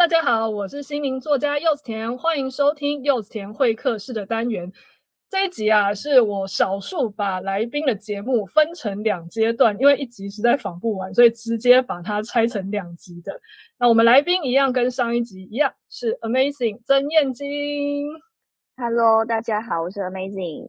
大家好，我是心灵作家柚子甜，欢迎收听柚子甜会客室的单元。这一集啊，是我少数把来宾的节目分成两阶段，因为一集实在访不完，所以直接把它拆成两集的。那我们来宾一样跟上一集一样，是 Amazing 曾燕京。Hello， 大家好，我是 Amazing。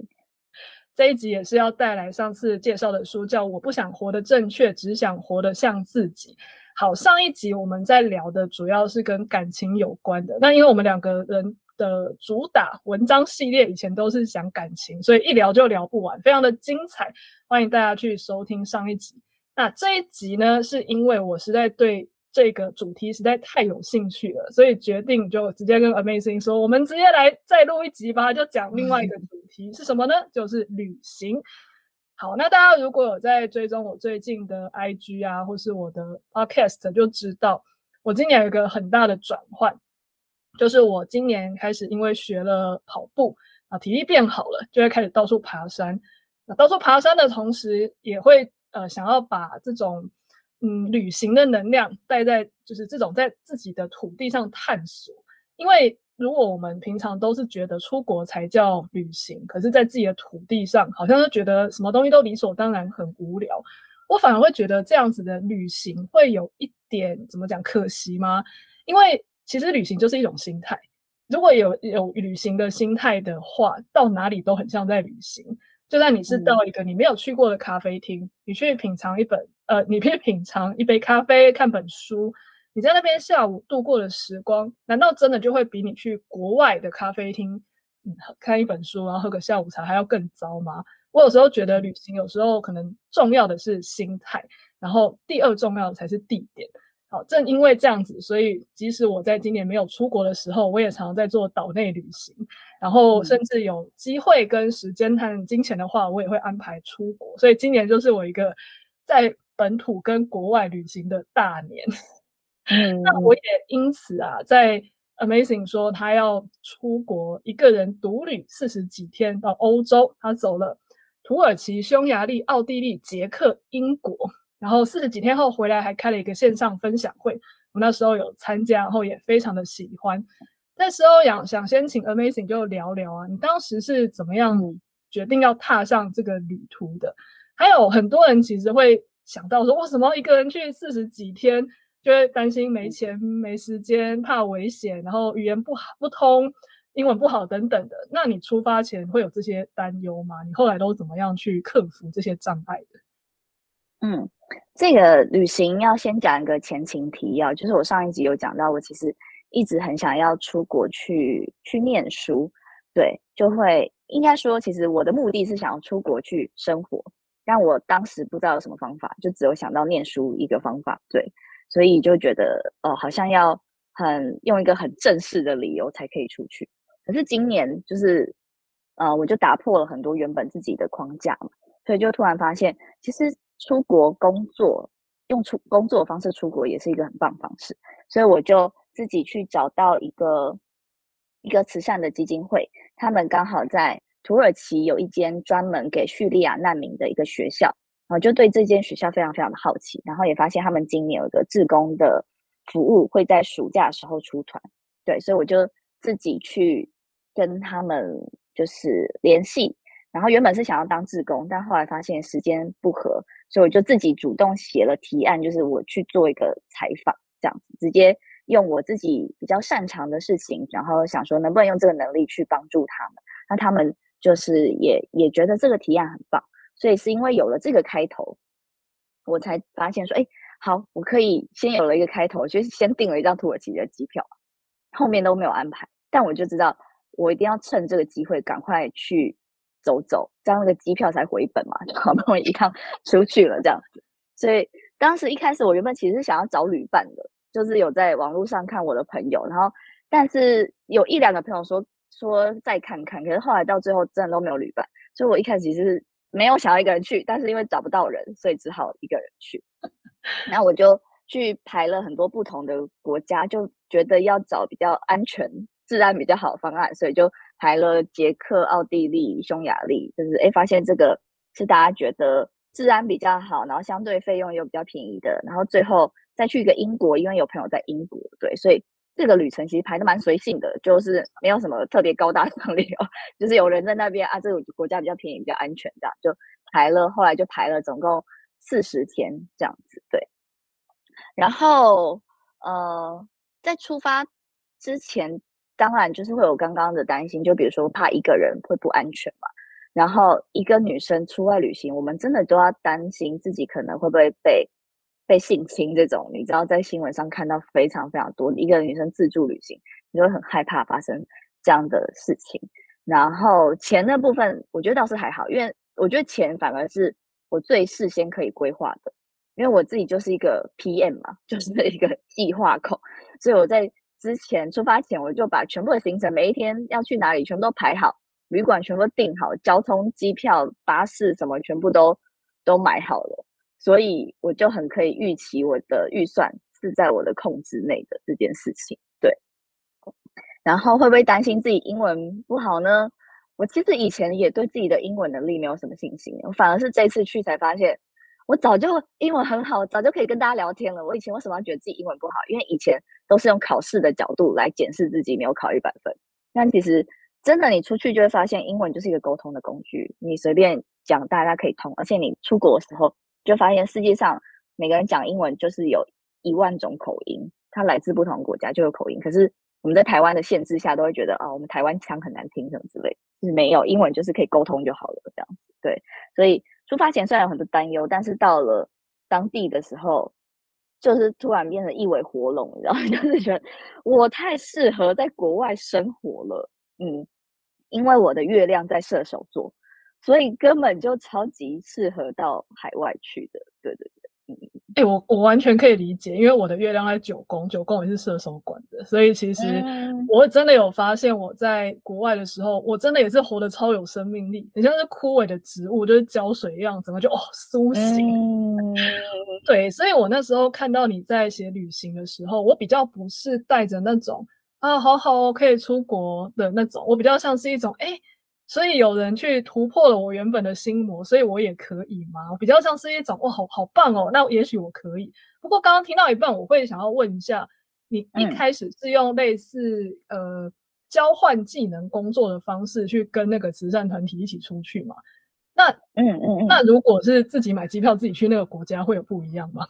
这一集也是要带来上次介绍的书，叫《我不想活得正确，只想活得像自己》。好，上一集我们在聊的主要是跟感情有关的，那因为我们两个人的主打文章系列以前都是讲感情，所以一聊就聊不完，非常的精彩，欢迎大家去收听上一集。那这一集呢，是因为我实在对这个主题实在太有兴趣了，所以决定就直接跟 Amazing 说，我们直接来再录一集吧，就讲另外一个主题是什么呢？就是旅行。好，那大家如果有在追踪我最近的 IG 啊，或是我的 Podcast， 就知道我今年有一个很大的转换，就是我今年开始因为学了跑步啊，体力变好了，就会开始到处爬山。那到处爬山的同时，也会想要把这种旅行的能量带在，就是这种在自己的土地上探索，因为如果我们平常都是觉得出国才叫旅行，可是在自己的土地上好像就觉得什么东西都理所当然，很无聊。我反而会觉得这样子的旅行会有一点怎么讲，可惜吗？因为其实旅行就是一种心态，如果有旅行的心态的话，到哪里都很像在旅行。就算你是到一个你没有去过的咖啡厅，你去品尝一杯咖啡，看本书，你在那边下午度过的时光，难道真的就会比你去国外的咖啡厅看一本书然后喝个下午茶还要更糟吗？我有时候觉得旅行有时候可能重要的是心态，然后第二重要的才是地点。好，正因为这样子，所以即使我在今年没有出国的时候，我也常常在做岛内旅行，然后甚至有机会跟时间和金钱的话，我也会安排出国。所以今年就是我一个在本土跟国外旅行的大年。那我也因此啊，在 Amazing 说他要出国一个人独旅40几天到欧洲，他走了土耳其、匈牙利、奥地利、捷克、英国，然后40几天后回来还开了一个线上分享会，我那时候有参加，然后也非常的喜欢。那时候想先请 Amazing 就聊聊啊，你当时是怎么样决定要踏上这个旅途的？还有很多人其实会想到说，为什么一个人去40几天？就会担心没钱、没时间，怕危险，然后语言不通，英文不好等等的。那你出发前会有这些担忧吗？你后来都怎么样去克服这些障碍的？这个旅行要先讲一个前情提要，就是我上一集有讲到，我其实一直很想要出国去念书，对，就会应该说，其实我的目的是想要出国去生活，但我当时不知道有什么方法，就只有想到念书一个方法，对。所以就觉得好像要用一个很正式的理由才可以出去。可是今年就是我就打破了很多原本自己的框架嘛，所以就突然发现，其实出国工作，用工作的方式出国也是一个很棒的方式。所以我就自己去找到一个慈善的基金会，他们刚好在土耳其有一间专门给叙利亚难民的一个学校。我就对这间学校非常非常的好奇，然后也发现他们今年有一个志工的服务会在暑假的时候出团，对，所以我就自己去跟他们就是联系，然后原本是想要当志工，但后来发现时间不合，所以我就自己主动写了提案，就是我去做一个采访，这样子直接用我自己比较擅长的事情，然后想说能不能用这个能力去帮助他们，那他们就是也觉得这个提案很棒。所以是因为有了这个开头，我才发现说，好，我可以先有了一个开头，就是先订了一张土耳其的机票，后面都没有安排。但我就知道，我一定要趁这个机会赶快去走走，这样那个机票才回本嘛，就好不容易一趟出去了这样子。所以当时一开始，我原本其实是想要找旅伴的，就是有在网络上看我的朋友，然后但是有一两个朋友说再看看，可是后来到最后真的都没有旅伴，所以我一开始其实是没有想要一个人去，但是因为找不到人，所以只好一个人去。然后我就去排了很多不同的国家，就觉得要找比较安全、治安比较好的方案，所以就排了捷克、奥地利、匈牙利，就是发现这个是大家觉得治安比较好，然后相对费用又比较便宜的，然后最后再去一个英国，因为有朋友在英国，对，所以这个旅程其实排的蛮随性的，就是没有什么特别高大上理由，就是有人在那边啊，这个国家比较便宜比较安全这样就排了，后来就排了总共40天这样子。对，然后在出发之前当然就是会有刚刚的担心，就比如说怕一个人会不安全嘛，然后一个女生出外旅行我们真的都要担心自己可能会不会被性侵，这种你知道在新闻上看到非常非常多，一个女生自助旅行你就会很害怕发生这样的事情。然后钱的部分我觉得倒是还好，因为我觉得钱反而是我最事先可以规划的，因为我自己就是一个 PM 嘛，就是一个计划控，所以我在之前出发前我就把全部的行程每一天要去哪里全部都排好，旅馆全部订好，交通机票巴士什么全部都买好了，所以我就很可以预期我的预算是在我的控制内的这件事情。对，然后会不会担心自己英文不好呢？我其实以前也对自己的英文能力没有什么信心，我反而是这次去才发现我早就英文很好，早就可以跟大家聊天了。我以前为什么要觉得自己英文不好？因为以前都是用考试的角度来检视自己没有考100分，但其实真的你出去就会发现英文就是一个沟通的工具，你随便讲大家可以通，而且你出国的时候就发现世界上每个人讲英文就是有10000种口音，它来自不同国家就有口音，可是我们在台湾的限制下都会觉得我们台湾腔很难听什么之类，就是没有，英文就是可以沟通就好了这样子。对，所以出发前虽然有很多担忧，但是到了当地的时候就是突然变成一尾活龙，然后就是觉得我太适合在国外生活了。因为我的月亮在射手座，所以根本就超级适合到海外去的。对对对，我完全可以理解，因为我的月亮在9宫，9宫也是射手管的，所以其实我真的有发现我在国外的时候我真的也是活得超有生命力，很像是枯萎的植物就是浇水一样，整个就苏醒。对，所以我那时候看到你在写旅行的时候，我比较不是带着那种好可以出国的那种，我比较像是一种所以有人去突破了我原本的心魔，所以我也可以吗？比较像是一种好棒哦，那也许我可以。不过刚刚听到一半，我会想要问一下，你一开始是用类似交换技能工作的方式去跟那个慈善团体一起出去吗？那如果是自己买机票自己去那个国家，会有不一样吗？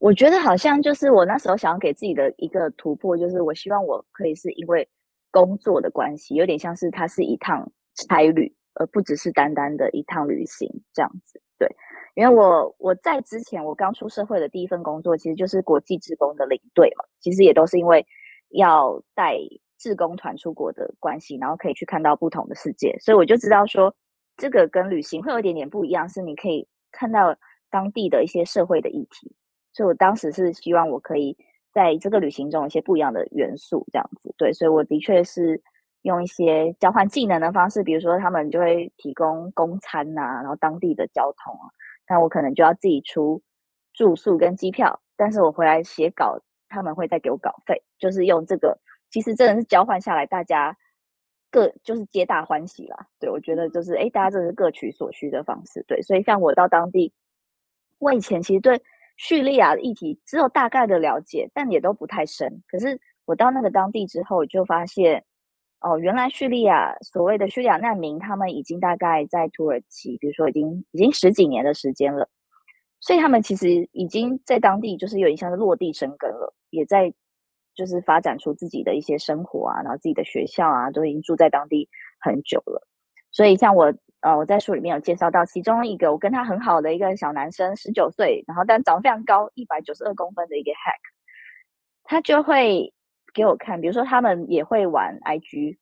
我觉得好像就是我那时候想要给自己的一个突破，就是我希望我可以是因为工作的关系，有点像是它是一趟差旅，而不只是单单的一趟旅行这样子。对，因为我在之前我刚出社会的第一份工作其实就是国际志工的领队嘛，其实也都是因为要带志工团出国的关系，然后可以去看到不同的世界，所以我就知道说这个跟旅行会有一点点不一样，是你可以看到当地的一些社会的议题，所以我当时是希望我可以在这个旅行中有一些不一样的元素这样子。对，所以我的确是用一些交换技能的方式，比如说他们就会提供公餐啊，然后当地的交通啊，那我可能就要自己出住宿跟机票，但是我回来写稿他们会再给我稿费，就是用这个其实真的是交换下来，大家各就是皆大欢喜啦。对，我觉得就是大家真的是各取所需的方式。对，所以像我到当地，我以前其实对叙利亚的议题只有大概的了解，但也都不太深，可是我到那个当地之后我就发现原来叙利亚所谓的叙利亚难民，他们已经大概在土耳其，比如说已经10几年的时间了，所以他们其实已经在当地就是有点像是落地生根了，也在就是发展出自己的一些生活啊，然后自己的学校啊，都已经住在当地很久了。所以像我在书里面有介绍到其中一个我跟他很好的一个小男生，19岁，然后但长得非常高，192公分的一个 hack， 他就会给我看，比如说他们也会玩 IG，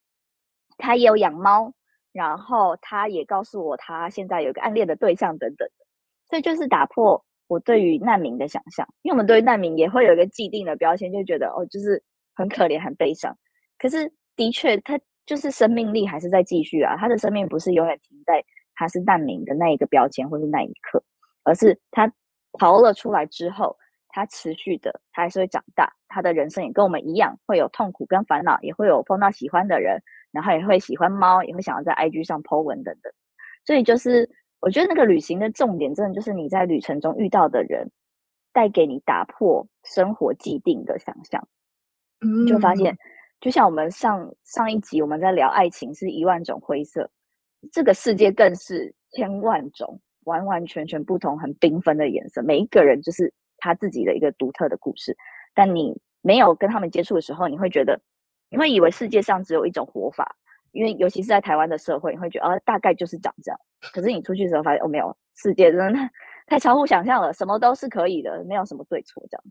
他也有养猫，然后他也告诉我他现在有一个暗恋的对象等等的，所以就是打破我对于难民的想象，因为我们对于难民也会有一个既定的标签，就觉得就是很可怜很悲伤，可是的确他就是生命力还是在继续啊，他的生命不是永远停在他是难民的那一个标签或是那一刻，而是他逃了出来之后，他持续的他还是会长大，他的人生也跟我们一样会有痛苦跟烦恼，也会有碰到喜欢的人，然后也会喜欢猫，也会想要在 IG 上 po 文等等。所以就是我觉得那个旅行的重点真的就是你在旅程中遇到的人带给你打破生活既定的想象，就发现就像我们上一集我们在聊爱情是10000种灰色，这个世界更是1000万种完完全全不同很缤纷的颜色，每一个人就是他自己的一个独特的故事，但你没有跟他们接触的时候，你会以为世界上只有一种活法，因为尤其是在台湾的社会，你会觉得大概就是长这样，可是你出去的时候发现没有，世界真的太超乎想象了，什么都是可以的，没有什么对错这样。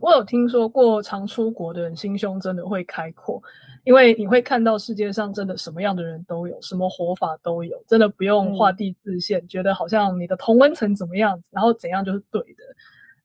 我有听说过常出国的人心胸真的会开阔，因为你会看到世界上真的什么样的人都有，什么活法都有，真的不用画地自限，觉得好像你的同温层怎么样然后怎样就是对的。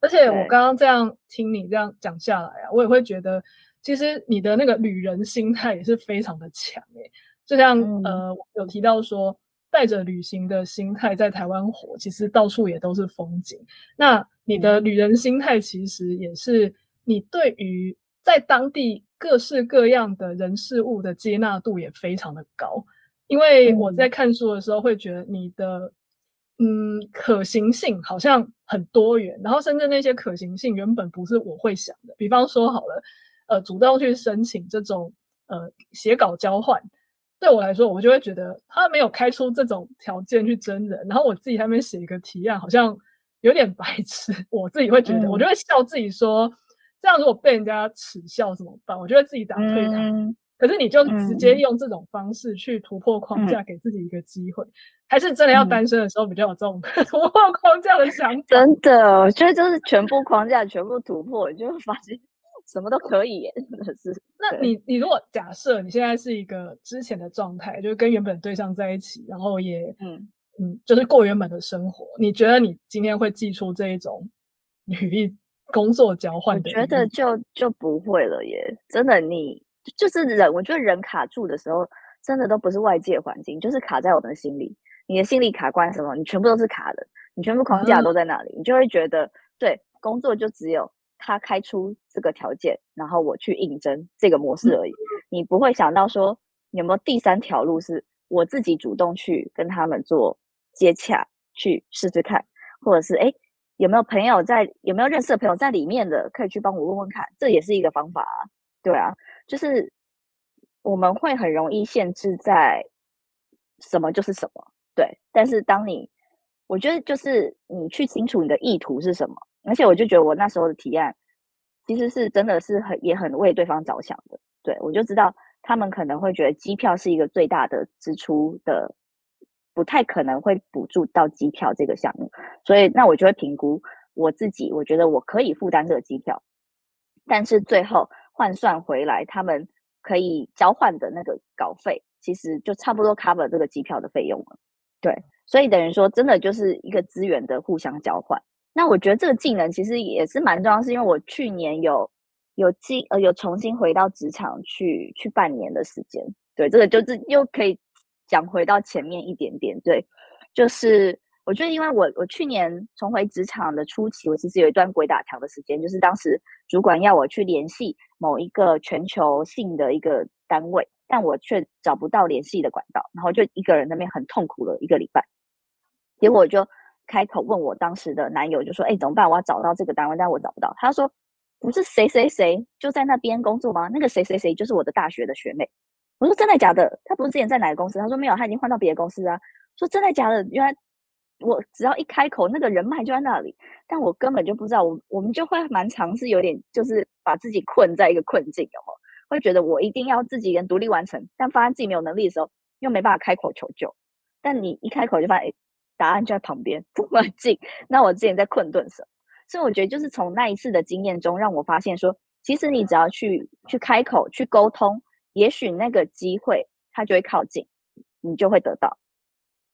而且我刚刚这样听你这样讲下来啊，我也会觉得其实你的那个旅人心态也是非常的强耶，就像我有提到说带着旅行的心态在台湾活，其实到处也都是风景，那你的旅人心态其实也是你对于在当地各式各样的人事物的接纳度也非常的高，因为我在看书的时候会觉得你的可行性好像很多元，然后甚至那些可行性原本不是我会想的，比方说好了主动去申请这种写稿交换，对我来说我就会觉得他没有开出这种条件去真人，然后我自己在那边写一个提案好像有点白痴，我自己会觉得我就会笑自己说这样如果被人家耻笑怎么办，我就会自己打退堂。可是你就直接用这种方式去突破框架给自己一个机会，还是真的要单身的时候比较有这种突破框架的想法。真的我觉得就是全部框架全部突破，你就会发现什么都可以耶，真的是。那你如果假设你现在是一个之前的状态，就是跟原本对象在一起，然后也就是过原本的生活，你觉得你今天会寄出这一种履历工作交换的？我觉得就不会了耶，真的你就是人，我觉得人卡住的时候，真的都不是外界环境，就是卡在我们的心里，你的心理卡关什么，你全部都是卡的，你全部框架都在那里，你就会觉得对工作就只有他开出这个条件，然后我去应征这个模式而已。你不会想到说有没有第三条路是我自己主动去跟他们做接洽，去试试看，或者是有没有认识的朋友在里面的，可以去帮我问问看，这也是一个方法啊。对啊，就是我们会很容易限制在什么就是什么，对。但是我觉得就是你去清楚你的意图是什么。而且我就觉得我那时候的提案其实是真的是也很为对方着想的，对，我就知道他们可能会觉得机票是一个最大的支出的，不太可能会补助到机票这个项目，所以那我就会评估我自己，我觉得我可以负担这个机票，但是最后换算回来他们可以交换的那个稿费其实就差不多 cover 这个机票的费用了，对。所以等于说真的就是一个资源的互相交换。那我觉得这个技能其实也是蛮重要，是因为我去年有重新回到职场去半年的时间，对，这个就是又可以讲回到前面一点点，对，就是我觉得因为我去年重回职场的初期，我其实有一段鬼打墙的时间，就是当时主管要我去联系某一个全球性的一个单位，但我却找不到联系的管道，然后就一个人那边很痛苦了1个礼拜，结果我就开口问我当时的男友，就说怎么办，我要找到这个单位但我找不到，他说不是谁谁谁就在那边工作吗？那个谁谁谁就是我的大学的学妹。我说真的假的？他不是之前在哪个公司？他说没有，他已经换到别的公司啊。说真的假的？原来我只要一开口那个人脉就在那里，但我根本就不知道。我们就会蛮尝试有点就是把自己困在一个困境，有没有？会觉得我一定要自己人独立完成，但发现自己没有能力的时候又没办法开口求救，但你一开口就发现答案就在旁边这么近，那我之前在困顿什么？所以我觉得就是从那一次的经验中让我发现说，其实你只要去开口去沟通，也许那个机会它就会靠近，你就会得到。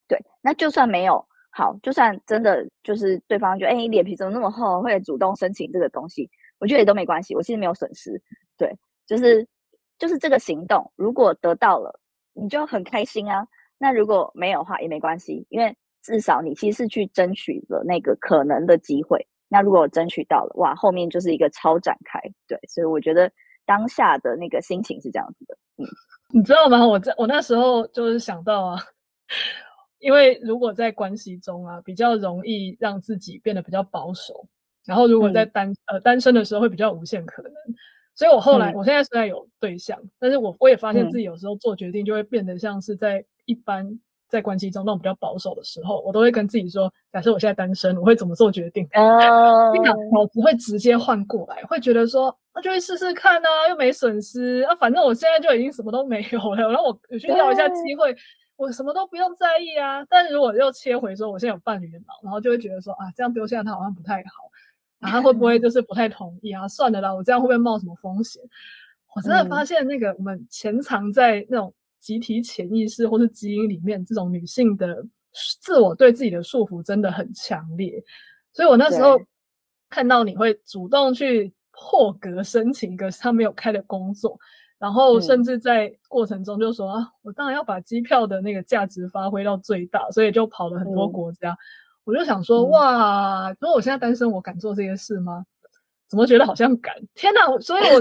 对，那就算没有好，就算真的就是对方觉得你脸皮怎么那么厚会主动申请这个东西，我觉得也都没关系，我其实没有损失。对，就是这个行动如果得到了你就很开心啊，那如果没有的话也没关系，因为至少你其实是去争取了那个可能的机会，那如果我争取到了，哇，后面就是一个超展开，对，所以我觉得当下的那个心情是这样子的。你知道吗？我那时候就是想到啊，因为如果在关系中啊，比较容易让自己变得比较保守，然后如果在单身的时候会比较无限可能，所以我后来，我现在虽然有对象，但是我也发现自己有时候做决定就会变得像是在一般在关系中那种比较保守的时候，我都会跟自己说，假设我现在单身，我会怎么做决定？脑子会直接换过来，会觉得说那就会试试看啊，又没损失啊，反正我现在就已经什么都没有了，然后我去要一下机会，我什么都不用在意啊。但如果又切回说我现在有伴侣的脑，然后就会觉得说啊，这样丢下他好像不太好。啊，他会不会就是不太同意啊？算了啦，我这样会不会冒什么风险？我真的发现那个我们潜藏在那种集体潜意识或是基因里面，这种女性的自我对自己的束缚真的很强烈。所以我那时候看到你会主动去破格申请一个他没有开的工作，然后甚至在过程中就说啊，我当然要把机票的那个价值发挥到最大，所以就跑了很多国家。我就想说，哇，如果我现在单身，我敢做这些事吗？怎么觉得好像敢？天哪！所以我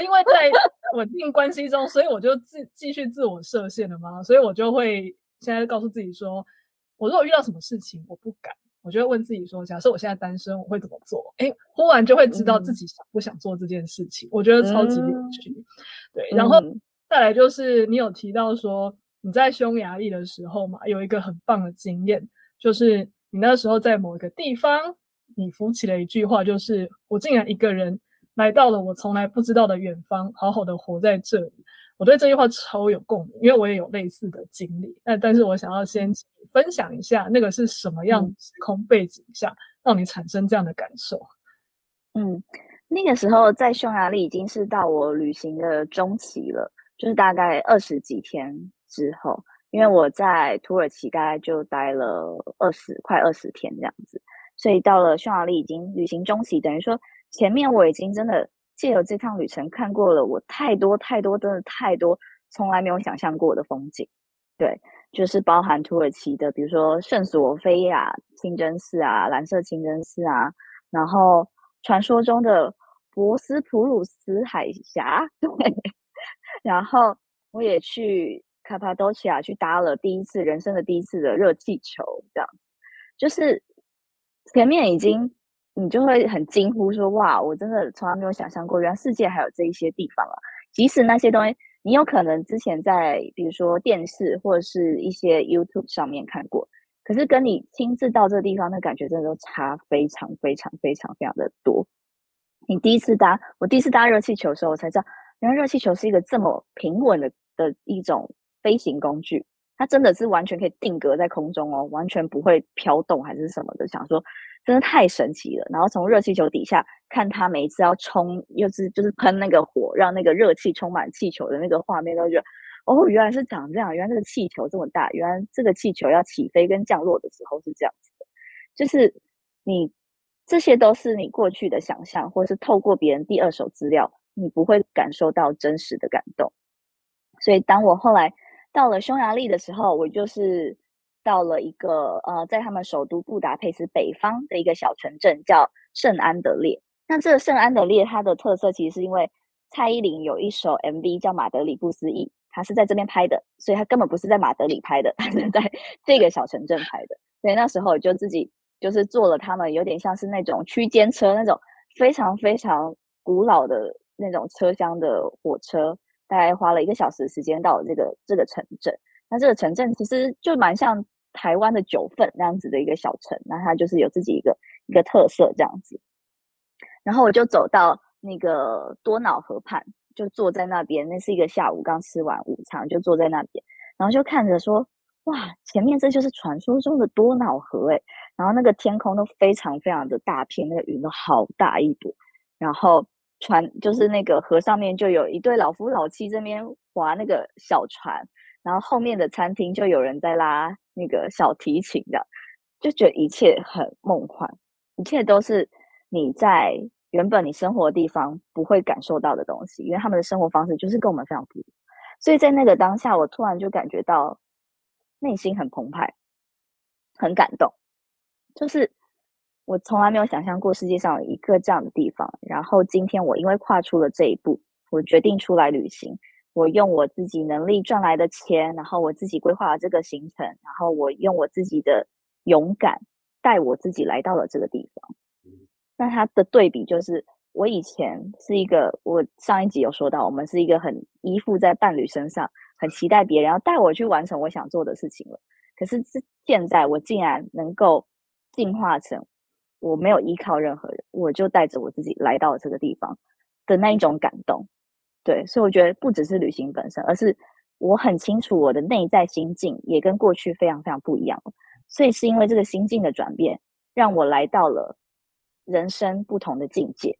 因为在稳定关系中，所以我就继续自我设限了嘛。所以我就会现在告诉自己说，我如果遇到什么事情我不敢，我就会问自己说，假设我现在单身，我会怎么做？哎，忽然就会知道自己想不想做这件事情。我觉得超级有趣。对，然后再来就是你有提到说你在匈牙利的时候嘛，有一个很棒的经验。就是你那时候在某一个地方，你浮起了一句话，就是我竟然一个人来到了我从来不知道的远方，好好的活在这里。我对这句话超有共鸣，因为我也有类似的经历。但是我想要先分享一下，那个是什么样的时空背景下让你产生这样的感受？那个时候在匈牙利已经是到我旅行的中期了，就是大概20几天之后。因为我在土耳其大概就待了快20天这样子，所以到了匈牙利已经旅行中期，等于说前面我已经真的借由这趟旅程看过了我太多真的太多从来没有想象过的风景。对，就是包含土耳其的比如说圣索菲亚清真寺啊，蓝色清真寺啊，然后传说中的博斯普鲁斯海峡，对，然后我也去卡帕多奇亚去搭了人生的第一次的热气球，这样就是前面已经你就会很惊呼说，哇，我真的从来没有想象过原来世界还有这一些地方啊。即使那些东西你有可能之前在比如说电视或者是一些 YouTube 上面看过，可是跟你亲自到这个地方的感觉真的都差非常的多。你我第一次搭热气球的时候，我才知道原来热气球是一个这么平稳的一种飞行工具，它真的是完全可以定格在空中哦，完全不会飘动还是什么的，想说真的太神奇了。然后从热气球底下看它每一次要冲，就是喷那个火，让那个热气充满气球的那个画面，都觉得哦，原来是长这样，原来这个气球这么大，原来这个气球要起飞跟降落的时候是这样子的。就是你这些都是你过去的想象，或是透过别人第二手资料，你不会感受到真实的感动。所以当我后来到了匈牙利的时候，我就是到了一个在他们首都布达佩斯北方的一个小城镇叫圣安德烈。那这个圣安德烈它的特色其实是因为蔡依林有一首 MV 叫《马德里不思议》，它是在这边拍的，所以它根本不是在马德里拍的，它是在这个小城镇拍的。所以那时候我就自己就是坐了他们有点像是那种区间车，那种非常古老的那种车厢的火车，大概花了1个小时的时间到了这个城镇。那这个城镇其实就蛮像台湾的九份那样子的一个小城，那它就是有自己一个特色这样子。然后我就走到那个多瑙河畔，就坐在那边，那是一个下午刚吃完午餐，就坐在那边，然后就看着说，哇，前面这就是传说中的多瑙河欸。然后那个天空都非常的大片，那个云都好大一朵，然后就是那个河上面就有一对老夫老妻这边划那个小船，然后后面的餐厅就有人在拉那个小提琴的，就觉得一切很梦幻，一切都是你在原本你生活的地方不会感受到的东西，因为他们的生活方式就是跟我们非常不一样。所以在那个当下，我突然就感觉到内心很澎湃，很感动，就是我从来没有想象过世界上有一个这样的地方。然后今天我因为跨出了这一步，我决定出来旅行，我用我自己能力赚来的钱，然后我自己规划了这个行程，然后我用我自己的勇敢带我自己来到了这个地方。那它的对比就是我以前是一个，我上一集有说到，我们是一个很依附在伴侣身上，很期待别人要带我去完成我想做的事情了。可是现在我竟然能够进化成我没有依靠任何人，我就带着我自己来到这个地方的那一种感动。对，所以我觉得不只是旅行本身，而是我很清楚我的内在心境也跟过去非常非常不一样了。所以是因为这个心境的转变，让我来到了人生不同的境界。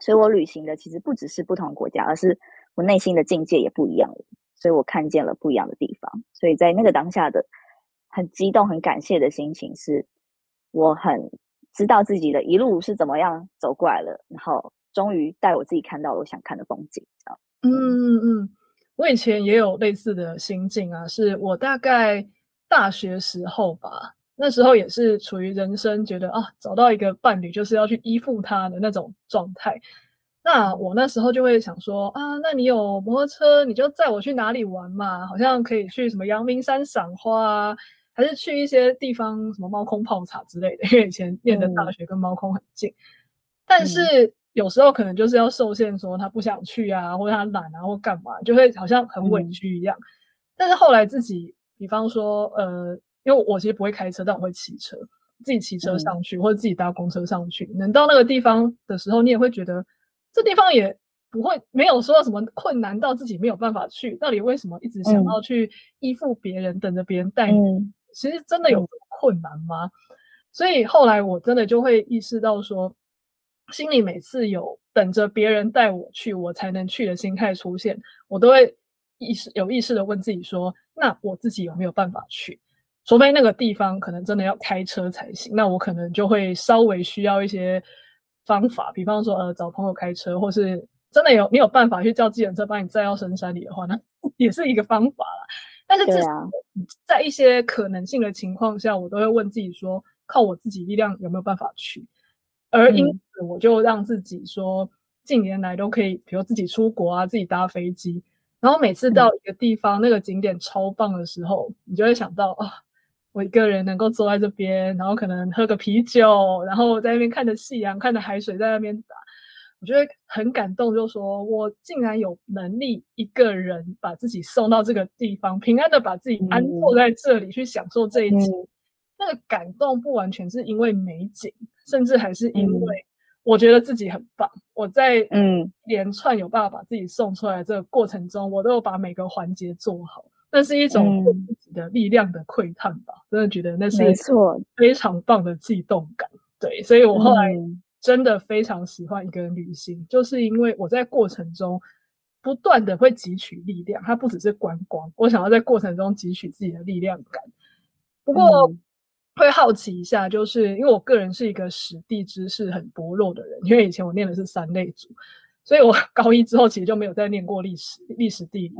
所以我旅行的其实不只是不同国家，而是我内心的境界也不一样了。所以我看见了不一样的地方。所以在那个当下的很激动很感谢的心情，是我很知道自己的一路是怎么样走过来了，然后终于带我自己看到了我想看的风景。我以前也有类似的心境啊，是我大概大学时候吧，那时候也是处于人生觉得找到一个伴侣就是要去依附他的那种状态。那我那时候就会想说那你有摩托车你就载我去哪里玩嘛，好像可以去什么阳明山赏花啊，还是去一些地方什么猫空泡茶之类的，因为以前念的大学跟猫空很近。但是有时候可能就是要受限说他不想去啊，或者他懒啊，或干嘛，就会好像很委屈一样。但是后来自己比方说因为我其实不会开车，但我会骑车，自己骑车上去或者自己搭公车上去，能到那个地方的时候，你也会觉得这地方也不会没有说什么困难到自己没有办法去，到底为什么一直想要去依附别人，等着别人带你？其实真的有困难吗？所以后来我真的就会意识到说，心里每次有等着别人带我去我才能去的心态出现，我都会有意识的问自己说，那我自己有没有办法去？除非那个地方可能真的要开车才行，那我可能就会稍微需要一些方法，比方说找朋友开车，或是真的有没有办法去叫计程车把你载到深山里的话，那也是一个方法啦。但是在一些可能性的情况下，我都会问自己说，靠我自己力量有没有办法去？而因此我就让自己说，近年来都可以比如自己出国啊，自己搭飞机，然后每次到一个地方那个景点超棒的时候，你就会想到我一个人能够坐在这边，然后可能喝个啤酒，然后在那边看着夕阳看着海水在那边打，我就会很感动，就说我竟然有能力一个人把自己送到这个地方，平安的把自己安坐在这里去享受这一切。那个感动不完全是因为美景，甚至还是因为我觉得自己很棒，我在连串有办法把自己送出来的这个过程中，我都有把每个环节做好，那是一种对自己的力量的窥探吧。真的觉得那是非常棒的悸动感。对，所以我后来真的非常喜欢一个人旅行，就是因为我在过程中不断的会汲取力量，它不只是观光，我想要在过程中汲取自己的力量感。不过会好奇一下，就是因为我个人是一个实地知识很薄弱的人，因为以前我念的是三类组，所以我高一之后其实就没有再念过历史地理，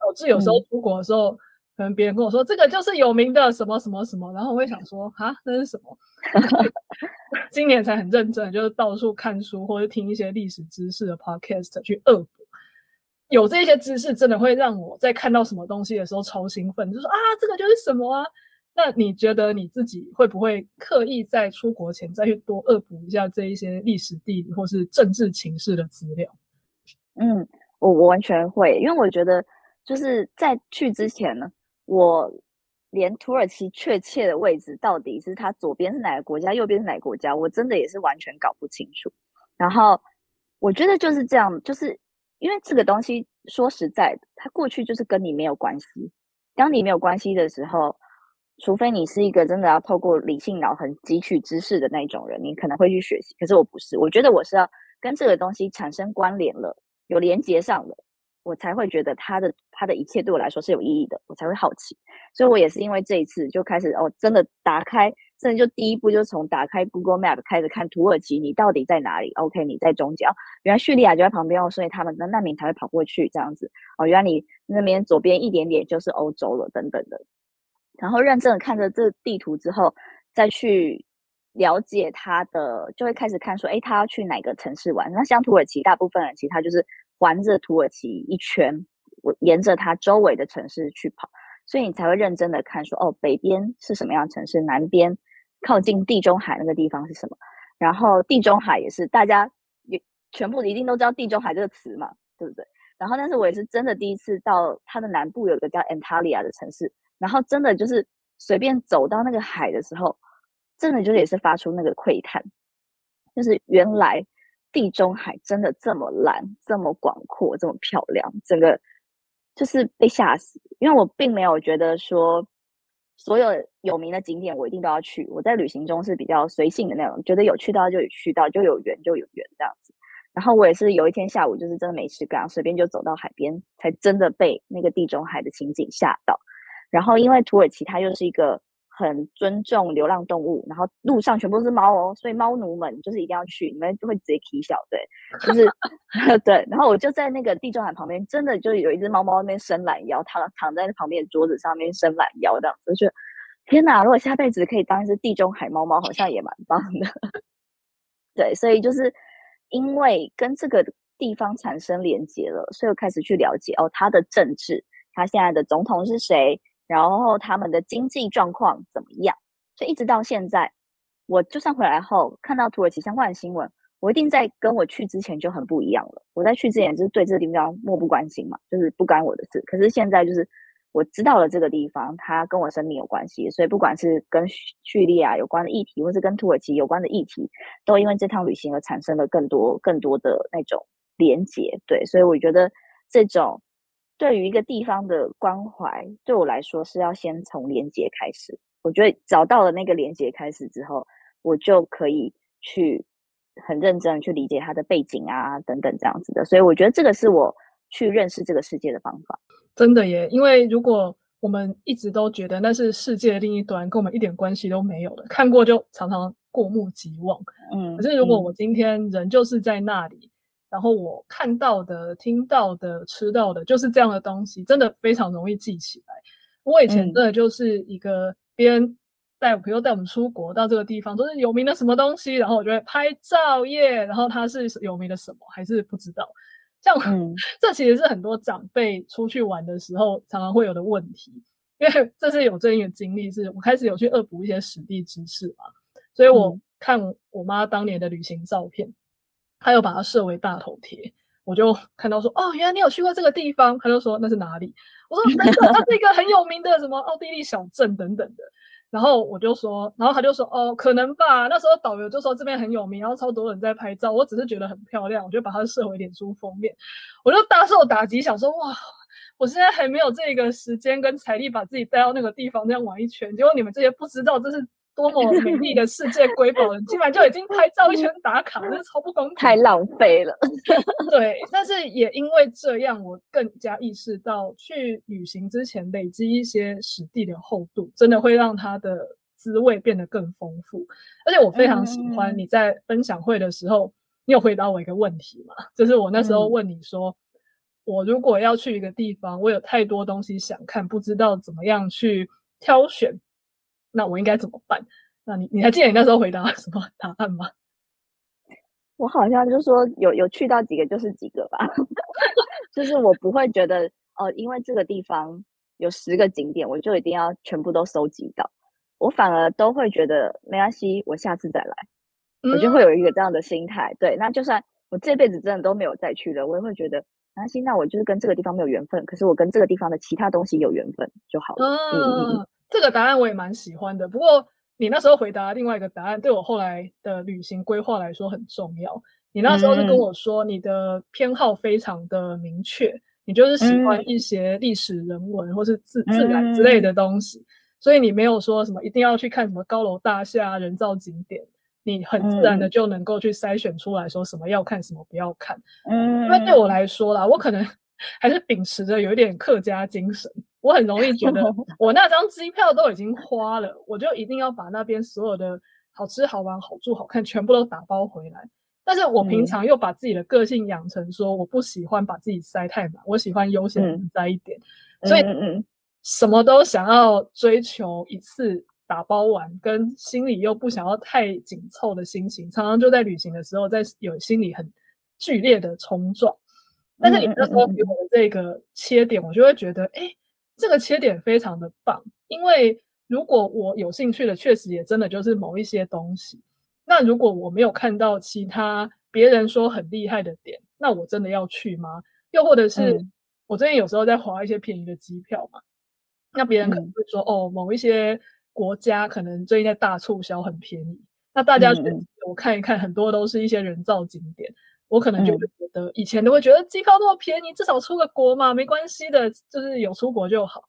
导致有时候出国的时候，可能别人跟我说这个就是有名的什么什么什么，然后我会想说啊，那是什么？今年才很认真，就是到处看书或者听一些历史知识的 podcast 去恶补。有这些知识真的会让我在看到什么东西的时候超兴奋，就说这个就是什么啊。那你觉得你自己会不会刻意在出国前再去多恶补一下这一些历史地理或是政治情势的资料？我完全会，因为我觉得就是在去之前呢，我连土耳其确切的位置到底是它左边是哪个国家右边是哪个国家，我真的也是完全搞不清楚。然后我觉得就是这样，就是因为这个东西说实在的，它过去就是跟你没有关系，当你没有关系的时候，除非你是一个真的要透过理性脑很汲取知识的那种人，你可能会去学习。可是我不是，我觉得我是要跟这个东西产生关联了，有连结上了，我才会觉得它的一切对我来说是有意义的，我才会好奇。所以我也是因为这一次就开始真的打开，甚至就第一步就从打开 Google Map 开始看土耳其你到底在哪里。 OK 你在中间，原来叙利亚就在旁边，所以他们那难民才会跑过去这样子。原来你那边左边一点点就是欧洲了等等的。然后认真的看着这地图之后，再去了解他的，就会开始看说，他要去哪个城市玩。那像土耳其，大部分人其实他就是环着土耳其一圈，沿着他周围的城市去跑，所以你才会认真的看说，北边是什么样的城市，南边靠近地中海那个地方是什么。然后地中海也是大家全部一定都知道地中海这个词嘛，对不对？然后但是我也是真的第一次到它的南部有一个叫 Antalya 的城市，然后真的就是随便走到那个海的时候，真的就是也是发出那个喟叹，就是原来地中海真的这么蓝，这么广阔，这么漂亮，整个就是被吓死。因为我并没有觉得说所有有名的景点我一定都要去，我在旅行中是比较随性的那种，觉得有去到就有去到，就有缘就有缘这样子。然后我也是有一天下午就是真的没事干，随便就走到海边，才真的被那个地中海的情景吓到。然后因为土耳其它又是一个很尊重流浪动物，然后路上全部是猫哦，所以猫奴们就是一定要去，你们就会直接起小对，就是对。然后我就在那个地中海旁边，真的就有一只猫猫那边伸懒腰，躺在旁边的桌子上面伸懒腰这样子，就觉得天哪，如果下辈子可以当一只地中海猫猫，好像也蛮棒的。对，所以就是因为跟这个地方产生连结了，所以我开始去了解哦，它的政治，它现在的总统是谁。然后他们的经济状况怎么样？所以一直到现在，我就算回来后看到土耳其相关的新闻，我一定在跟我去之前就很不一样了。我在去之前就是对这个地方漠不关心嘛，就是不干我的事。可是现在就是我知道了这个地方，它跟我生命有关系，所以不管是跟叙利亚有关的议题，或是跟土耳其有关的议题，都因为这趟旅行而产生了更多的那种连结。对，所以我觉得这种对于一个地方的关怀，对我来说是要先从连结开始。我觉得找到了那个连结开始之后，我就可以去很认真的去理解它的背景啊等等这样子的。所以我觉得这个是我去认识这个世界的方法。真的耶，因为如果我们一直都觉得那是世界的另一端，跟我们一点关系都没有了，看过就常常过目即忘。可是如果我今天人就是在那里，然后我看到的听到的吃到的就是这样的东西，真的非常容易记起来。我以前真的就是一个别人带我，比如带我们出国到这个地方都是有名的什么东西，然后我就会拍照耶，然后它是有名的什么还是不知道，像这其实是很多长辈出去玩的时候常常会有的问题。因为这是有这一个经历，是我开始有去恶补一些史地知识嘛，所以我看我妈当年的旅行照片，他又把它设为大头贴，我就看到说哦，原来你有去过这个地方。他就说那是哪里？我说那是一个很有名的什么奥地利小镇等等的。然后我就说，然后他就说哦，可能吧。那时候导游就说这边很有名，然后超多人在拍照。我只是觉得很漂亮，我就把它设为脸书封面。我就大受打击，想说哇，我现在还没有这个时间跟财力把自己带到那个地方这样玩一圈。结果你们这些不知道这是多么美丽的世界瑰宝，你竟然就已经拍照一圈打卡，真是超不公平，太浪费了。对，但是也因为这样，我更加意识到，去旅行之前累积一些史地的厚度，真的会让它的滋味变得更丰富。而且我非常喜欢你在分享会的时候，你有回答我一个问题嘛？就是我那时候问你说，我如果要去一个地方，我有太多东西想看，不知道怎么样去挑选。那我应该怎么办？那你还记得你那时候回答什么答案吗？我好像就说有去到几个就是几个吧，就是我不会觉得哦，因为这个地方有10个景点，我就一定要全部都收集到。我反而都会觉得没关系，我下次再来，我就会有一个这样的心态。对，那就算我这辈子真的都没有再去了，我也会觉得没关系，那我就是跟这个地方没有缘分，可是我跟这个地方的其他东西有缘分就好了。这个答案我也蛮喜欢的，不过你那时候回答另外一个答案对我后来的旅行规划来说很重要。你那时候就跟我说你的偏好非常的明确，你就是喜欢一些历史人文或是自然之类的东西，所以你没有说什么一定要去看什么高楼大厦人造景点，你很自然的就能够去筛选出来说什么要看什么不要看。因为对我来说啦，我可能还是秉持着有一点客家精神，我很容易觉得我那张机票都已经花了，我就一定要把那边所有的好吃好玩好住好看全部都打包回来。但是我平常又把自己的个性养成说我不喜欢把自己塞太满，我喜欢悠闲塞一点，所以什么都想要追求一次打包完，跟心里又不想要太紧凑的心情，常常就在旅行的时候在有心里很剧烈的冲撞。但是你那时候给我的这个切点，我就会觉得诶，这个切点非常的棒。因为如果我有兴趣的确实也真的就是某一些东西，那如果我没有看到其他别人说很厉害的点，那我真的要去吗？又或者是我最近有时候在划一些便宜的机票嘛，那别人可能会说哦，某一些国家可能最近在大促销很便宜，那大家去我看一看，很多都是一些人造景点，我可能就会觉得以前都会觉得机票那么便宜，至少出个国嘛，没关系的，就是有出国就好。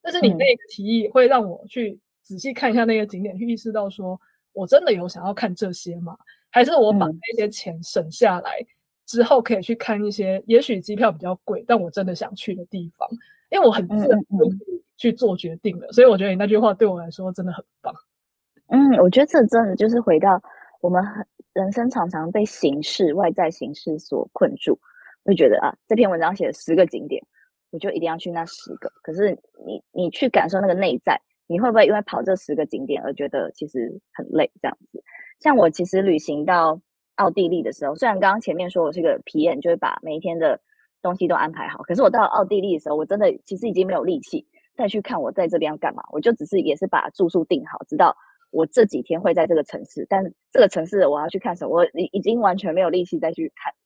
但是你那个提议会让我去仔细看一下那个景点，去意识到说我真的有想要看这些吗？还是我把那些钱省下来之后可以去看一些也许机票比较贵但我真的想去的地方，因为我很自然就可以去做决定了。所以我觉得你那句话对我来说真的很棒。我觉得这真的就是回到我们人生常常被形式外在形式所困住，会觉得啊，这篇文章写了10个景点，我就一定要去那10个。可是你去感受那个内在，你会不会因为跑这10个景点而觉得其实很累这样子？像我其实旅行到奥地利的时候，虽然刚刚前面说我是个 PM， 就会把每一天的东西都安排好，可是我到奥地利的时候，我真的其实已经没有力气再去看我在这边要干嘛，我就只是也是把住宿定好，知道我这几天会在这个城市，但这个城市我要去看什么，我已经完全没有力气再去看了。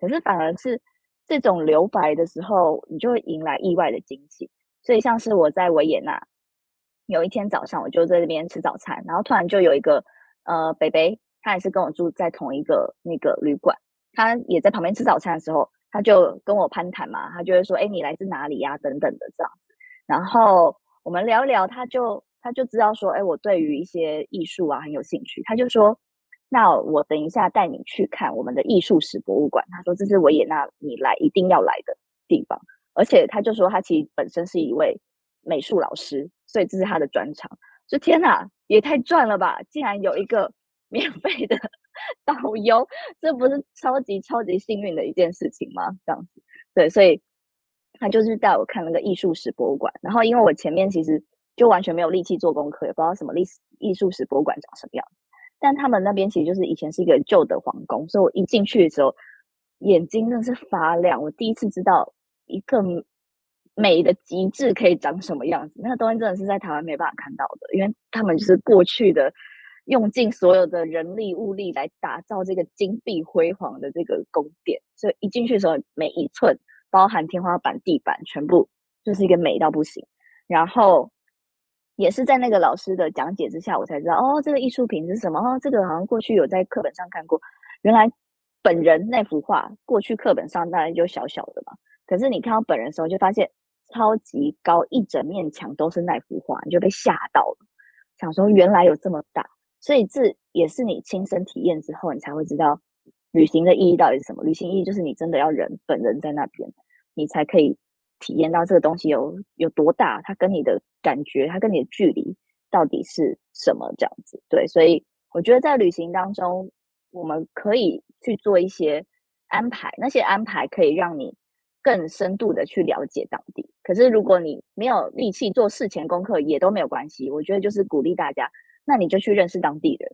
可是反而是这种留白的时候，你就会迎来意外的惊喜。所以像是我在维也纳，有一天早上我就在这边吃早餐，然后突然就有一个北北，他也是跟我住在同一个那个旅馆，他也在旁边吃早餐的时候，他就跟我攀谈嘛，他就会说你来自哪里啊等等的这样子。然后我们聊一聊，他就知道说我对于一些艺术啊很有兴趣，他就说那我等一下带你去看我们的艺术史博物馆，他说这是维也纳你来一定要来的地方，而且他就说他其实本身是一位美术老师，所以这是他的专长。就天哪，也太赚了吧，竟然有一个免费的导游，这不是超级超级幸运的一件事情吗？这样子，对，所以他就是带我看那个艺术史博物馆。然后因为我前面其实就完全没有力气做功课，也不知道什么艺术史博物馆长什么样，但他们那边其实就是以前是一个旧的皇宫，所以我一进去的时候眼睛真的是发亮，我第一次知道一个美的极致可以长什么样子，那个东西真的是在台湾没办法看到的，因为他们就是过去的用尽所有的人力物力来打造这个金碧辉煌的这个宫殿，所以一进去的时候每一寸包含天花板地板全部就是一个美到不行。然后也是在那个老师的讲解之下，我才知道这个艺术品是什么，这个好像过去有在课本上看过，原来本人那幅画过去课本上当然就小小的嘛，可是你看到本人的时候就发现超级高，一整面墙都是那幅画，你就被吓到了，想说原来有这么大。所以这也是你亲身体验之后你才会知道旅行的意义到底是什么，旅行意义就是你真的要本人在那边，你才可以体验到这个东西有多大，它跟你的感觉，它跟你的距离到底是什么这样子。对，所以我觉得在旅行当中我们可以去做一些安排，那些安排可以让你更深度的去了解当地。可是如果你没有力气做事前功课也都没有关系，我觉得就是鼓励大家，那你就去认识当地人，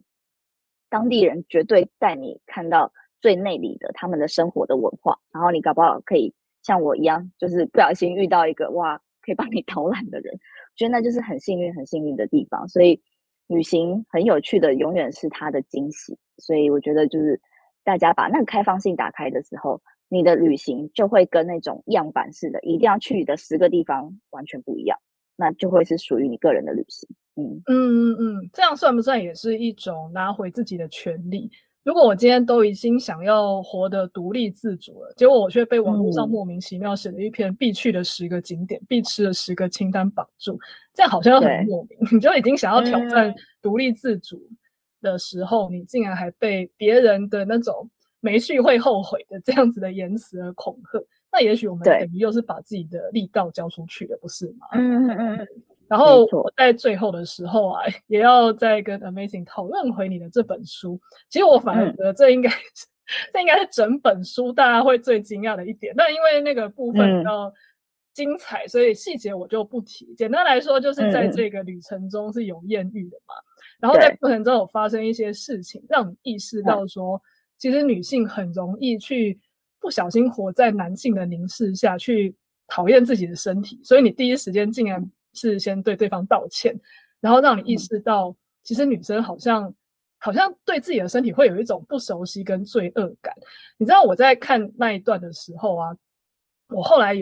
当地人绝对带你看到最内里的他们的生活的文化，然后你搞不好可以像我一样就是不小心遇到一个哇可以帮你导览的人，我觉得那就是很幸运很幸运的地方。所以旅行很有趣的永远是它的惊喜，所以我觉得就是大家把那个开放性打开的时候，你的旅行就会跟那种样板式的一定要去的10个地方完全不一样，那就会是属于你个人的旅行。这样算不算也是一种拿回自己的权利？如果我今天都已经想要活得独立自主了，结果我却被网络上莫名其妙写了一篇必去的10个景点、必吃的10个清单绑住，这样好像很莫名。你就已经想要挑战独立自主的时候，你竟然还被别人的那种没去会后悔的这样子的言辞而恐吓，那也许我们等于又是把自己的力道交出去的，不是吗？然后我在最后的时候啊，也要再跟 Amazing 讨论回你的这本书。其实我反而觉得这应该是整本书大家会最惊讶的一点，但因为那个部分比较精彩，所以细节我就不提。简单来说，就是在这个旅程中是有艳遇的嘛，然后在过程中有发生一些事情，让你意识到说，其实女性很容易去不小心活在男性的凝视下，去讨厌自己的身体，所以你第一时间竟然是先对对方道歉，然后让你意识到其实女生好像好像对自己的身体会有一种不熟悉跟罪恶感。你知道我在看那一段的时候啊，我后来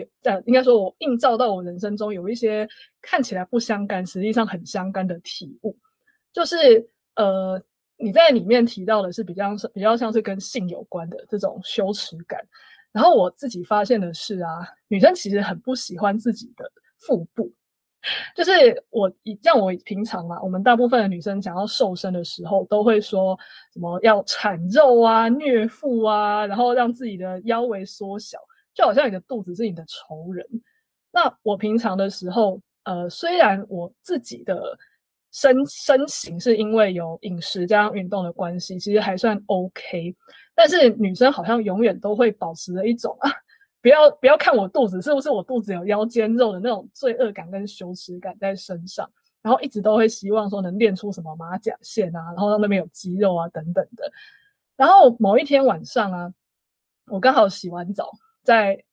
应该说我映照到我人生中有一些看起来不相干实际上很相干的体悟，就是你在里面提到的是比较像是跟性有关的这种羞耻感，然后我自己发现的是啊，女生其实很不喜欢自己的腹部，就是像我平常嘛，我们大部分的女生想要瘦身的时候都会说什么要产肉啊、虐腹啊，然后让自己的腰围缩小，就好像你的肚子是你的仇人。那我平常的时候虽然我自己的身形是因为有饮食加上运动的关系其实还算 OK， 但是女生好像永远都会保持着一种不要看我肚子，是不是我肚子有腰间肉的那种罪恶感跟羞耻感在身上，然后一直都会希望说能练出什么马甲线啊，然后让那边有肌肉啊等等的。然后某一天晚上啊，我刚好洗完澡，在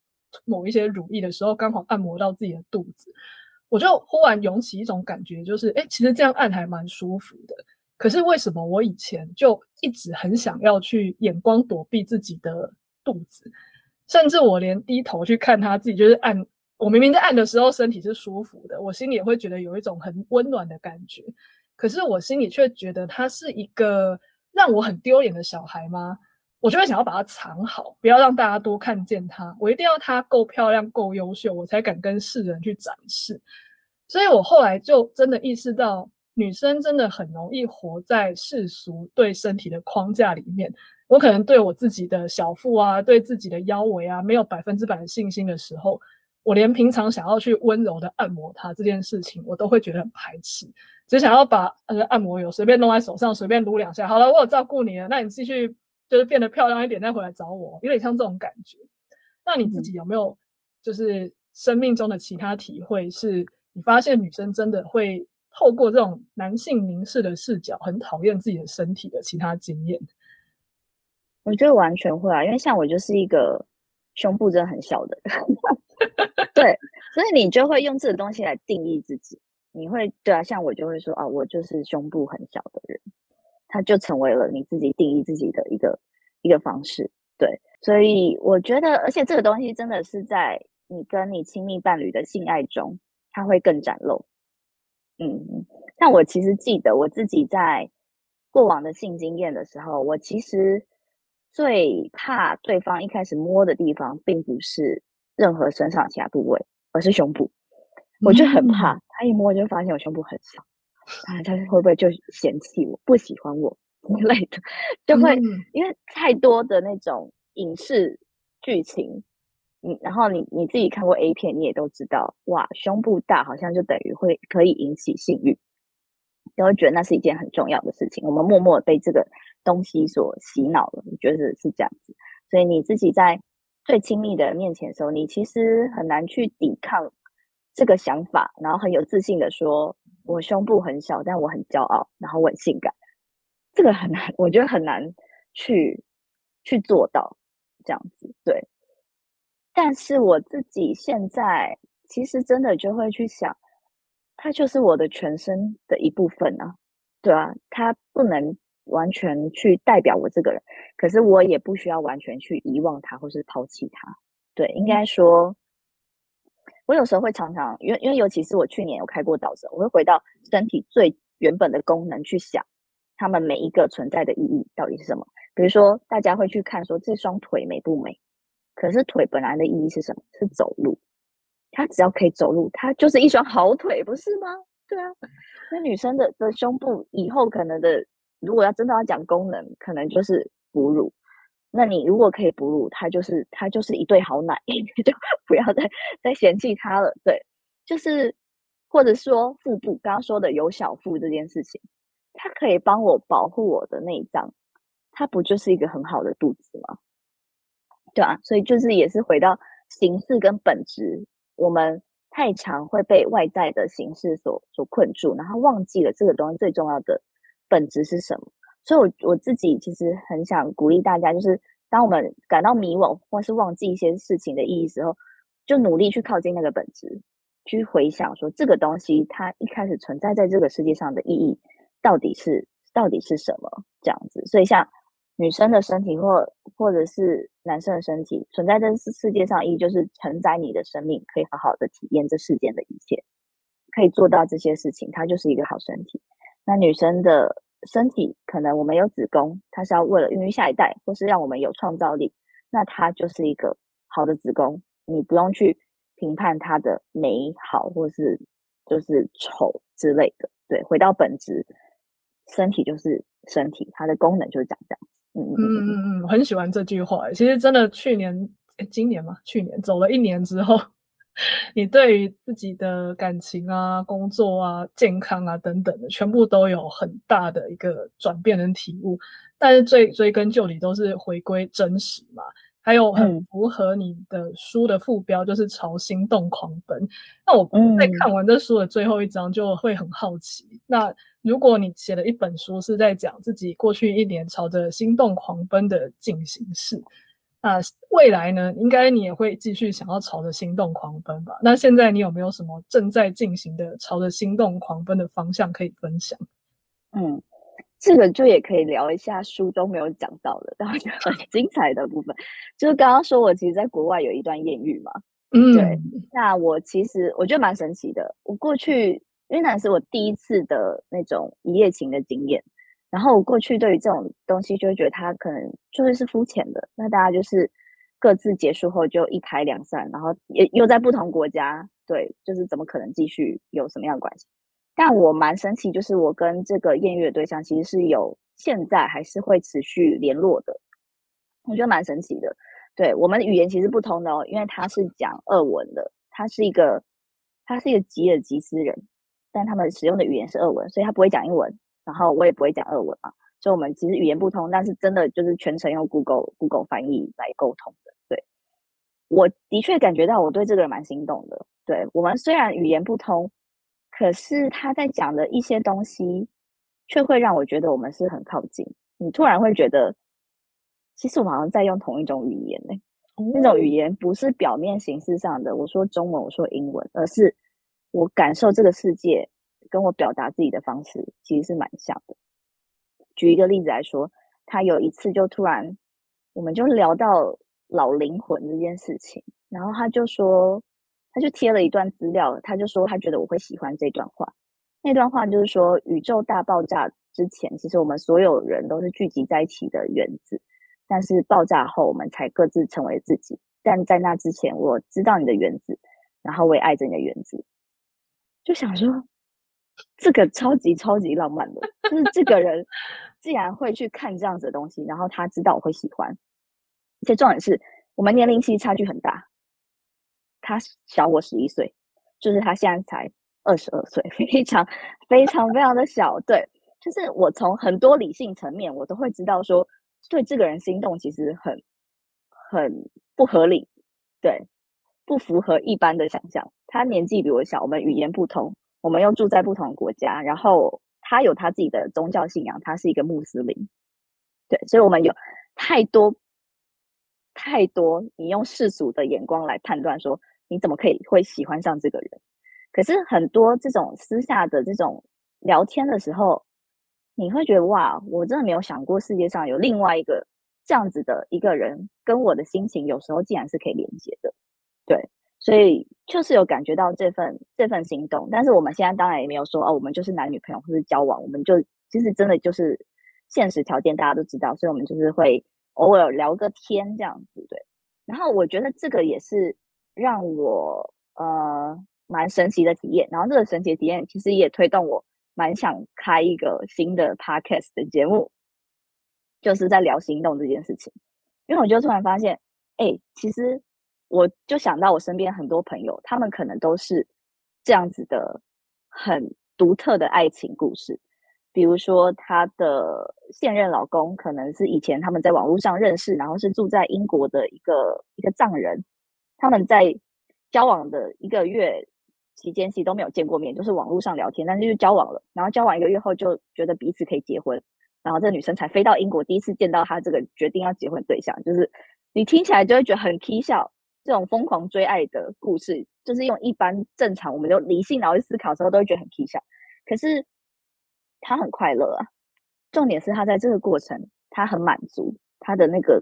某一些乳液的时候刚好按摩到自己的肚子，我就忽然涌起一种感觉，就是其实这样按还蛮舒服的，可是为什么我以前就一直很想要去眼光躲避自己的肚子，甚至我连低头去看他自己，就是按我明明在按的时候身体是舒服的，我心里也会觉得有一种很温暖的感觉，可是我心里却觉得他是一个让我很丢脸的小孩吗？我就会想要把它藏好，不要让大家多看见它，我一定要它够漂亮够优秀我才敢跟世人去展示。所以我后来就真的意识到，女生真的很容易活在世俗对身体的框架里面，我可能对我自己的小腹啊、对自己的腰围啊没有100%的信心的时候，我连平常想要去温柔的按摩它这件事情我都会觉得很排斥，只想要把按摩油随便弄在手上随便撸两下，好了我有照顾你了，那你继续就是变得漂亮一点再回来找我，有点像这种感觉。那你自己有没有就是生命中的其他体会是你发现女生真的会透过这种男性凝视的视角很讨厌自己的身体的其他经验？我觉得完全会啊，因为像我就是一个胸部真的很小的人对，所以你就会用这个东西来定义自己，你会对啊，像我就会说啊，我就是胸部很小的人，它就成为了你自己定义自己的一个方式。对，所以我觉得而且这个东西真的是在你跟你亲密伴侣的性爱中它会更展露。但我其实记得我自己在过往的性经验的时候，我其实最怕对方一开始摸的地方并不是任何身上其他部位，而是胸部。我就很怕他一摸就发现我胸部很小，他会不会就嫌弃我、不喜欢我之类的，就会因为太多的那种影视剧情，然后你自己看过 A 片，你也都知道，哇，胸部大好像就等于会可以引起性欲，就会觉得那是一件很重要的事情。我们默默被这个东西所洗脑了，你觉得是这样子，所以你自己在最亲密的人面前的时候，你其实很难去抵抗这个想法，然后很有自信的说，我胸部很小，但我很骄傲，然后我很性感，这个很难，我觉得很难去做到这样子，对。但是我自己现在其实真的就会去想，它就是我的全身的一部分啊，对啊，它不能完全去代表我这个人，可是我也不需要完全去遗忘它或是抛弃它，对，应该说。我有时候会常常因为尤其是我去年有开过导诊，我会回到身体最原本的功能去想它们每一个存在的意义到底是什么。比如说大家会去看说这双腿美不美，可是腿本来的意义是什么？是走路，它只要可以走路它就是一双好腿，不是吗？对啊，那女生的胸部以后可能的，如果要真的要讲功能，可能就是哺乳，那你如果可以哺乳，它就是一对好奶，你就不要再嫌弃它了。对，就是或者说腹部，刚刚说的有小腹这件事情，它可以帮我保护我的内脏，它不就是一个很好的肚子吗？对啊，所以就是也是回到形式跟本质，我们太常会被外在的形式所困住，然后忘记了这个东西最重要的本质是什么。所以我自己其实很想鼓励大家，就是当我们感到迷惘或是忘记一些事情的意义时候，就努力去靠近那个本质，去回想说这个东西它一开始存在在这个世界上的意义到底是到底是什么这样子。所以像女生的身体或者是男生的身体存在这世界上，意义就是承载你的生命，可以好好的体验这世间的一切，可以做到这些事情，它就是一个好身体。那女生的身体可能我们有子宫，它是要为了孕育下一代或是让我们有创造力，那它就是一个好的子宫，你不用去评判它的美好或是就是丑之类的。对，回到本质，身体就是身体，它的功能就是长这样。嗯，很喜欢这句话。其实真的去年走了一年之后，你对于自己的感情啊、工作啊、健康啊等等的，全部都有很大的一个转变跟体悟。但是追根究底都是回归真实嘛。还有很符合你的书的副标，就是朝心动狂奔。那我在看完这书的最后一章就会很好奇，那如果你写了一本书是在讲自己过去一年朝着心动狂奔的进行式，那未来呢，应该你也会继续想要朝着心动狂奔吧？那现在你有没有什么正在进行的朝着心动狂奔的方向可以分享？这个就也可以聊一下书中没有讲到的，但我觉得很精彩的部分，就是刚刚说我其实在国外有一段艳遇嘛，对，那我其实我觉得蛮神奇的。我过去因为那是我第一次的那种一夜情的经验，然后我过去对于这种东西就会觉得它可能就会是肤浅的，那大家就是各自结束后就一拍两散，然后也又在不同国家，对，就是怎么可能继续有什么样的关系？但我蛮神奇，就是我跟这个艳遇的对象其实是有现在还是会持续联络的，我觉得蛮神奇的。对，我们的语言其实不同的哦，因为他是讲俄文的，他是一个吉尔吉斯人，但他们使用的语言是俄文，所以他不会讲英文，然后我也不会讲俄文嘛，所以我们其实语言不同，但是真的就是全程用 Google 翻译来沟通的。对，我的确感觉到我对这个人蛮心动的。对，我们虽然语言不同，可是他在讲的一些东西却会让我觉得我们是很靠近，你突然会觉得其实我们好像在用同一种语言呢。那种语言不是表面形式上的我说中文我说英文，而是我感受这个世界跟我表达自己的方式其实是蛮像的。举一个例子来说，他有一次就突然我们就聊到老灵魂这件事情，然后他就贴了一段资料，他就说他觉得我会喜欢这段话。那段话就是说，宇宙大爆炸之前，其实我们所有人都是聚集在一起的原子，但是爆炸后我们才各自成为自己。但在那之前，我知道你的原子，然后我也爱着你的原子。就想说，这个超级超级浪漫的，就是这个人既然会去看这样子的东西，然后他知道我会喜欢，而且重点是我们年龄其实差距很大。他小我11岁，就是他现在才22岁，非常非常非常的小。对，就是我从很多理性层面我都会知道说对这个人心动其实很不合理，对，不符合一般的想象。他年纪比我小，我们语言不同，我们又住在不同国家，然后他有他自己的宗教信仰，他是一个穆斯林，对，所以我们有太多你用世俗的眼光来判断说你怎么可以会喜欢上这个人？可是很多这种私下的这种聊天的时候，你会觉得哇，我真的没有想过世界上有另外一个这样子的一个人，跟我的心情有时候竟然是可以连接的。对，所以就是有感觉到这份心动。但是我们现在当然也没有说哦，我们就是男女朋友或是交往，我们就其实真的就是现实条件大家都知道，所以我们就是会偶尔聊个天这样子。对，然后我觉得这个也是让我蛮神奇的体验，然后这个神奇的体验其实也推动我蛮想开一个新的 podcast 的节目，就是在聊心动这件事情。因为我就突然发现其实我就想到我身边很多朋友，他们可能都是这样子的很独特的爱情故事。比如说他的现任老公可能是以前他们在网络上认识，然后是住在英国的一个藏人，他们在交往的1个月期间其实都没有见过面，就是网络上聊天，但是就交往了，然后交往1个月后就觉得彼此可以结婚，然后这个女生才飞到英国，第一次见到她这个决定要结婚对象。就是你听起来就会觉得很起笑，这种疯狂追爱的故事，就是用一般正常我们就理性然后思考的时候都会觉得很起笑，可是她很快乐啊。重点是他在这个过程他很满足，他的那个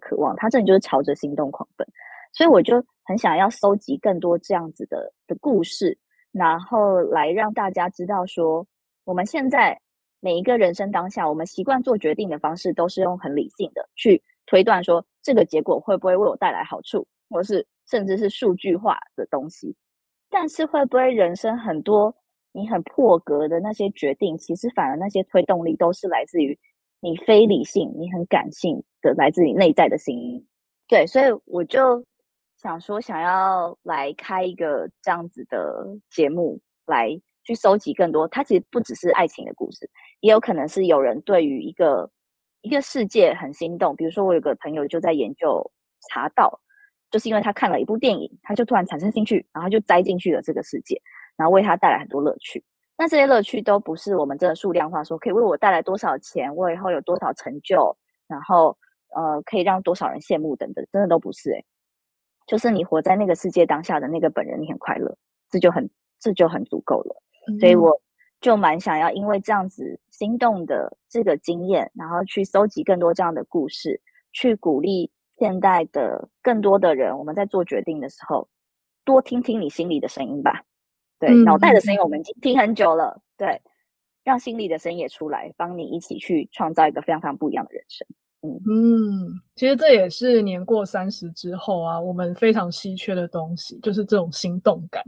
渴望，他真的就是朝着行动狂奔。所以我就很想要搜集更多这样子的故事，然后来让大家知道说，我们现在每一个人生当下，我们习惯做决定的方式都是用很理性的去推断说这个结果会不会为我带来好处，或是甚至是数据化的东西。但是会不会人生很多你很破格的那些决定，其实反而那些推动力都是来自于你非理性，你很感性的，来自你内在的心意。对，所以我就想说想要来开一个这样子的节目，来去收集更多，它其实不只是爱情的故事，也有可能是有人对于一个世界很心动。比如说我有个朋友就在研究茶道，就是因为他看了一部电影，他就突然产生兴趣，然后就栽进去了这个世界，然后为他带来很多乐趣。那这些乐趣都不是我们真的数量化说可以为我带来多少钱，我以后有多少成就，然后可以让多少人羡慕等等，真的都不是欸。就是你活在那个世界当下的那个本人，你很快乐，这就很足够了。所以我就蛮想要因为这样子心动的这个经验，然后去搜集更多这样的故事，去鼓励现代的更多的人，我们在做决定的时候多听听你心里的声音吧。对，脑袋的声音我们已经听很久了，对，让心里的声音也出来，帮你一起去创造一个非常非常不一样的人生。其实这也是年过30之后啊，我们非常稀缺的东西，就是这种心动感。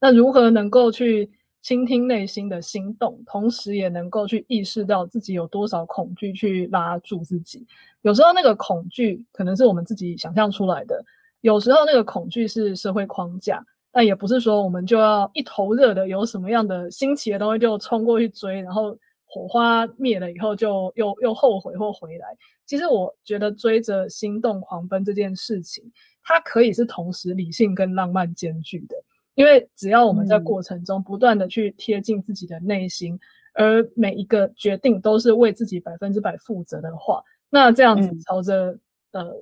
那如何能够去倾听内心的心动，同时也能够去意识到自己有多少恐惧去拉住自己。有时候那个恐惧可能是我们自己想象出来的，有时候那个恐惧是社会框架，但也不是说我们就要一头热的有什么样的新奇的东西就冲过去追，然后火花灭了以后就又后悔或回来。其实我觉得追着心动狂奔这件事情，它可以是同时理性跟浪漫兼具的，因为只要我们在过程中不断的去贴近自己的内心，而每一个决定都是为自己100%负责的话，那这样子朝着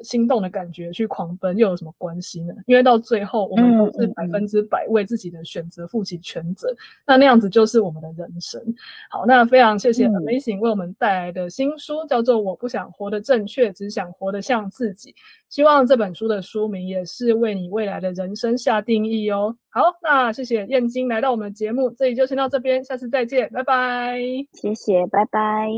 心动的感觉去狂奔又有什么关系呢？因为到最后我们都是100%为自己的选择负起全责，那样子就是我们的人生。好，那非常谢谢 Amazing 为我们带来的新书，叫做《我不想活得正确，只想活得像自己》。希望这本书的书名也是为你未来的人生下定义哦。好，那谢谢燕京来到我们的节目，这里就先到这边，下次再见，拜拜。谢谢，拜拜。